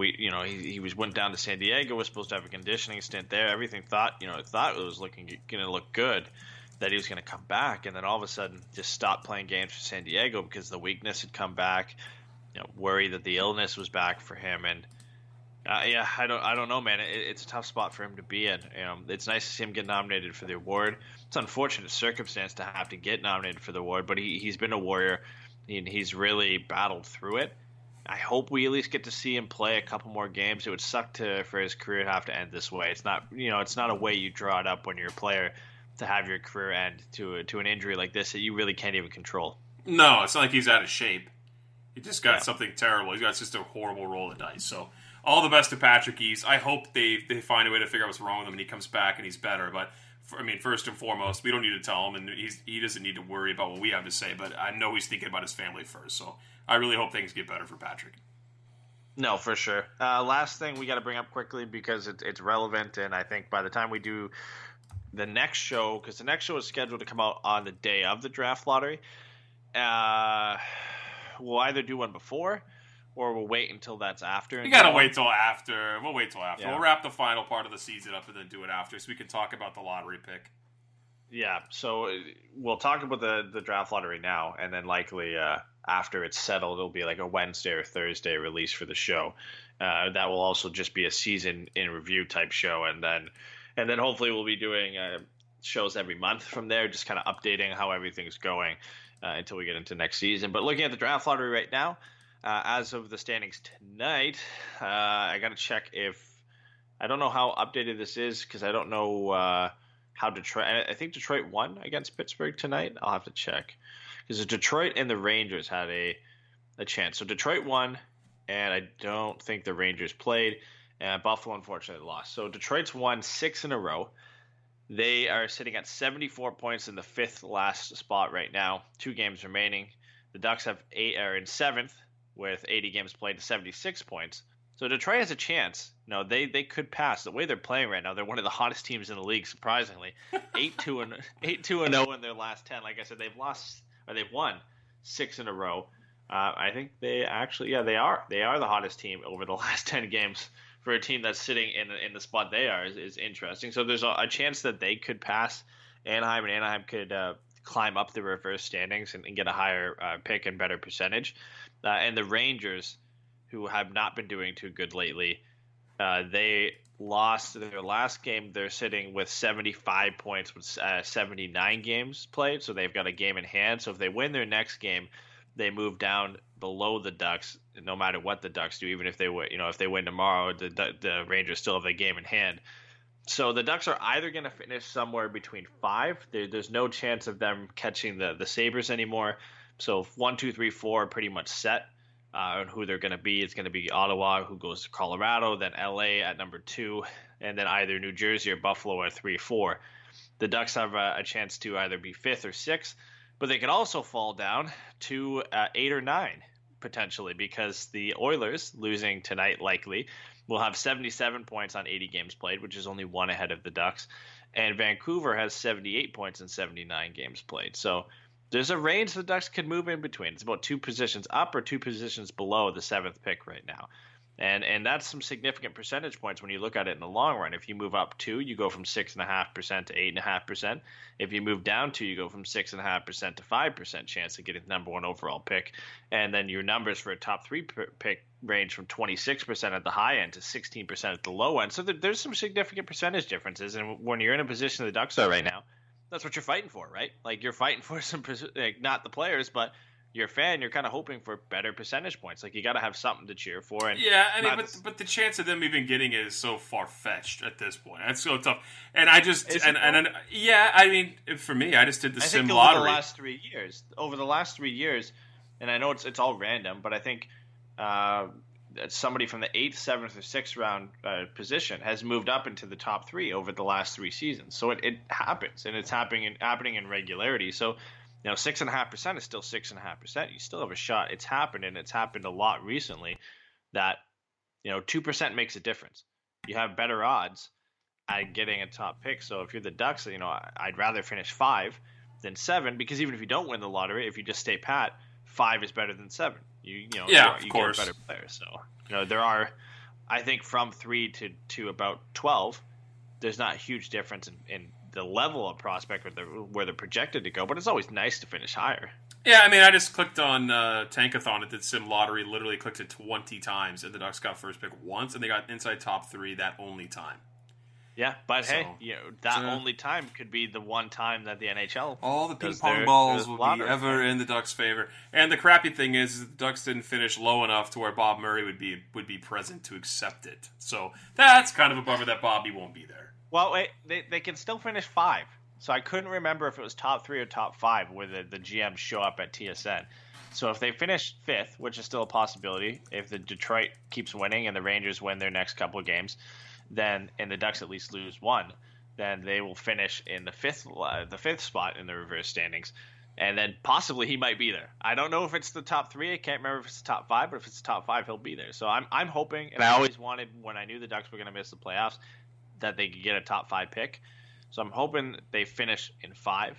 He went down to San Diego, was supposed to have a conditioning stint there. Everything thought it was going to look good, that he was going to come back, and then all of a sudden just stopped playing games for San Diego because the weakness had come back. You know, worry that the illness was back for him, and I don't know, man. It's a tough spot for him to be in. You know, it's nice to see him get nominated for the award. It's an unfortunate circumstance to have to get nominated for the award, but he's been a warrior, and he's really battled through it. I hope we at least get to see him play a couple more games. It would suck for his career to have to end this way. It's not a way you draw it up when you're a player to have your career end to an injury like this that you really can't even control. No, it's not like he's out of shape. He just got something terrible. He's got just a horrible roll of dice. So all the best to Patrick East. I hope they find a way to figure out what's wrong with him and he comes back and he's better. But first and foremost, we don't need to tell him, and he doesn't need to worry about what we have to say. But I know he's thinking about his family first, so I really hope things get better for Patrick. No, for sure. Last thing we got to bring up quickly because it's relevant, and I think by the time we do the next show, because the next show is scheduled to come out on the day of the draft lottery, we'll either do one before or we'll wait until that's after. You got to wait till after. We'll wait till after. Yeah. We'll wrap the final part of the season up and then do it after so we can talk about the lottery pick. Yeah, so we'll talk about the draft lottery now, and then likely after it's settled, it'll be like a Wednesday or Thursday release for the show. That will also just be a season in review type show, and then hopefully we'll be doing shows every month from there, just kind of updating how everything's going until we get into next season. But looking at the draft lottery right now, as of the standings tonight, I got to check if – I don't know how updated this is because I don't know how Detroit – I think Detroit won against Pittsburgh tonight. I'll have to check because Detroit and the Rangers had a chance. So Detroit won, and I don't think the Rangers played, and Buffalo unfortunately lost. So Detroit's won 6 in a row. They are sitting at 74 points in the fifth last spot right now, 2 games remaining. The Ducks have 8 are in 7th. With 80 games played to 76 points. So Detroit has a chance. No, they could pass. The way they're playing right now, they're one of the hottest teams in the league, surprisingly. 8-2-0 in their last 10. Like I said, they've won 6 in a row. I think they actually, they are. They are the hottest team over the last 10 games for a team that's sitting in the spot they are is interesting. So there's a chance that they could pass Anaheim, and Anaheim could climb up the reverse standings and get a higher pick and better percentage. And the Rangers, who have not been doing too good lately, they lost their last game. They're sitting with 75 points with 79 games played, so they've got a game in hand. So if they win their next game, they move down below the Ducks, no matter what the Ducks do, even if they win, you know, if they win tomorrow, the Rangers still have a game in hand. So the Ducks are either going to finish somewhere between five. There's no chance of them catching the Sabres anymore. So 1, 2, 3, 4 are pretty much set on who they're going to be. It's going to be Ottawa, who goes to Colorado, then LA at number 2, and then either New Jersey or Buffalo at 3, 4. The Ducks have a chance to either be 5th or 6th, but they could also fall down to 8 or 9 potentially, because the Oilers, losing tonight likely, will have 77 points on 80 games played, which is only one ahead of the Ducks. And Vancouver has 78 points in 79 games played. So there's a range the Ducks can move in between. It's about 2 positions up or 2 positions below the 7th pick right now. And that's some significant percentage points when you look at it in the long run. If you move up 2, you go from 6.5% to 8.5%. If you move down 2, you go from 6.5% to 5% chance of getting the number 1 overall pick. And then your numbers for a top 3 pick range from 26% at the high end to 16% at the low end. So there's some significant percentage differences. And when you're in a position the Ducks are right now, that's what you're fighting for, right? Like, you're fighting for some, like, not the players, but your fan, you're kind of hoping for better percentage points. Like, you got to have something to cheer for. And yeah, I mean, but the chance of them even getting it is so far fetched at this point. That's so tough. And I just yeah, I mean, for me, I just did the sim lottery over the last three years, and I know it's all random, but I think somebody from the 8th, 7th, or 6th round position has moved up into the top 3 over the last 3 seasons. So it happens, and it's happening in regularity. So, you know, 6.5% is still 6.5%. You still have a shot. It's happened, and it's happened a lot recently, that, you know, 2% makes a difference. You have better odds at getting a top pick. So if you're the Ducks, you know, I'd rather finish 5 than 7, because even if you don't win the lottery, if you just stay pat, 5 is better than 7. You know, yeah, you get better players. So, you know, there are, I think, from 3 to about 12, there's not a huge difference in the level of prospect where they're projected to go, but it's always nice to finish higher. Yeah, I mean, I just clicked on Tankathon at the Sim Lottery, literally clicked it 20 times, and the Ducks got first pick once, and they got inside top 3 that only time. Yeah, but so, hey, you know, that only time could be the one time that the NHL... All the ping-pong balls will be ever in the Ducks' favor. And the crappy thing is the Ducks didn't finish low enough to where Bob Murray would be present to accept it. So that's kind of a bummer that Bobby won't be there. Well, wait, they can still finish 5. So I couldn't remember if it was top 3 or top 5 where the GMs show up at TSN. So if they finish 5th, which is still a possibility, if the Detroit keeps winning and the Rangers win their next couple of games, then, and the Ducks at least lose 1, then they will finish in the fifth spot in the reverse standings. And then possibly he might be there. I don't know if it's the top 3. I can't remember if it's the top 5, but if it's the top 5, he'll be there. So I'm hoping, and I always wanted, when I knew the Ducks were going to miss the playoffs, that they could get a top 5 pick. So I'm hoping they finish in 5,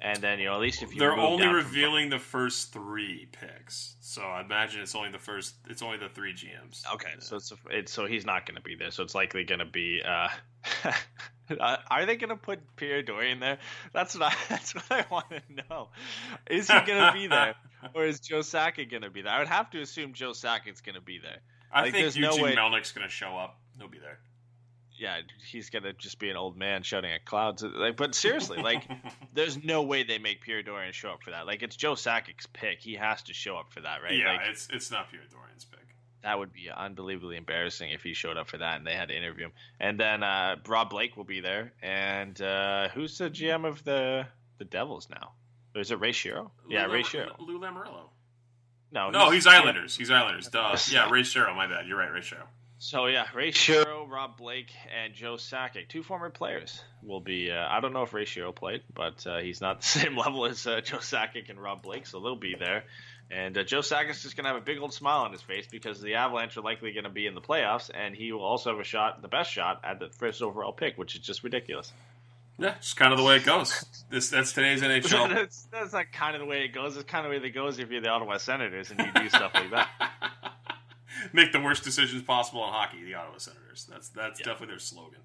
and then, you know, at least if you they're only revealing the first 3 picks, so I imagine it's only the 3 GMs. Okay, yeah. So so he's not going to be there. So it's likely going to be. Are they going to put Pierre Dorian there? That's what I want to know. Is he going to be there, or is Joe Sakic going to be there? I would have to assume Joe Sakic's going to be there. I think Eugene Melnick's going to show up. He'll be there. Yeah, he's going to just be an old man shouting at clouds. Like, but seriously, like, there's no way they make Pierre Dorian show up for that. Like, it's Joe Sakic's pick. He has to show up for that, right? Yeah, like, it's not Pierre Dorian's pick. That would be unbelievably embarrassing if he showed up for that and they had to interview him. And then Rob Blake will be there. And who's the GM of the Devils now? Is it Ray Shero? Yeah, Ray Shero. Lou Lamoriello. No, he's Islanders. He's Islanders. Duh. Yeah, Ray Shero. My bad. You're right, Ray Shero. So, yeah, Ray Shero, Rob Blake, and Joe Sakic, 2 former players, will be I don't know if Ray Shero played, but he's not the same level as Joe Sakic and Rob Blake, so they'll be there. And Joe Sakic's just going to have a big old smile on his face, because the Avalanche are likely going to be in the playoffs, and he will also have a shot, the best shot, at the first overall pick, which is just ridiculous. Yeah, it's kind of the way it goes. That's today's NHL. that's not kind of the way it goes. It's kind of the way it goes if you're the Ottawa Senators and you do stuff like that. Make the worst decisions possible in hockey, the Ottawa Senators. That's definitely their slogan.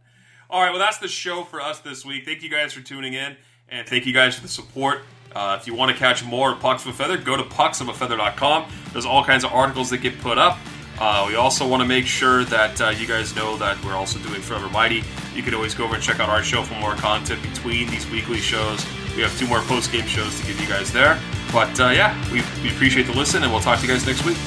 All right, well, that's the show for us this week. Thank you guys for tuning in, and thank you guys for the support. If you want to catch more Pucks of a Feather, go to pucksofafeather.com. There's all kinds of articles that get put up. We also want to make sure that you guys know that we're also doing Forever Mighty. You can always go over and check out our show for more content between these weekly shows. We have 2 more post-game shows to give you guys there. But yeah, we appreciate the listen, and we'll talk to you guys next week.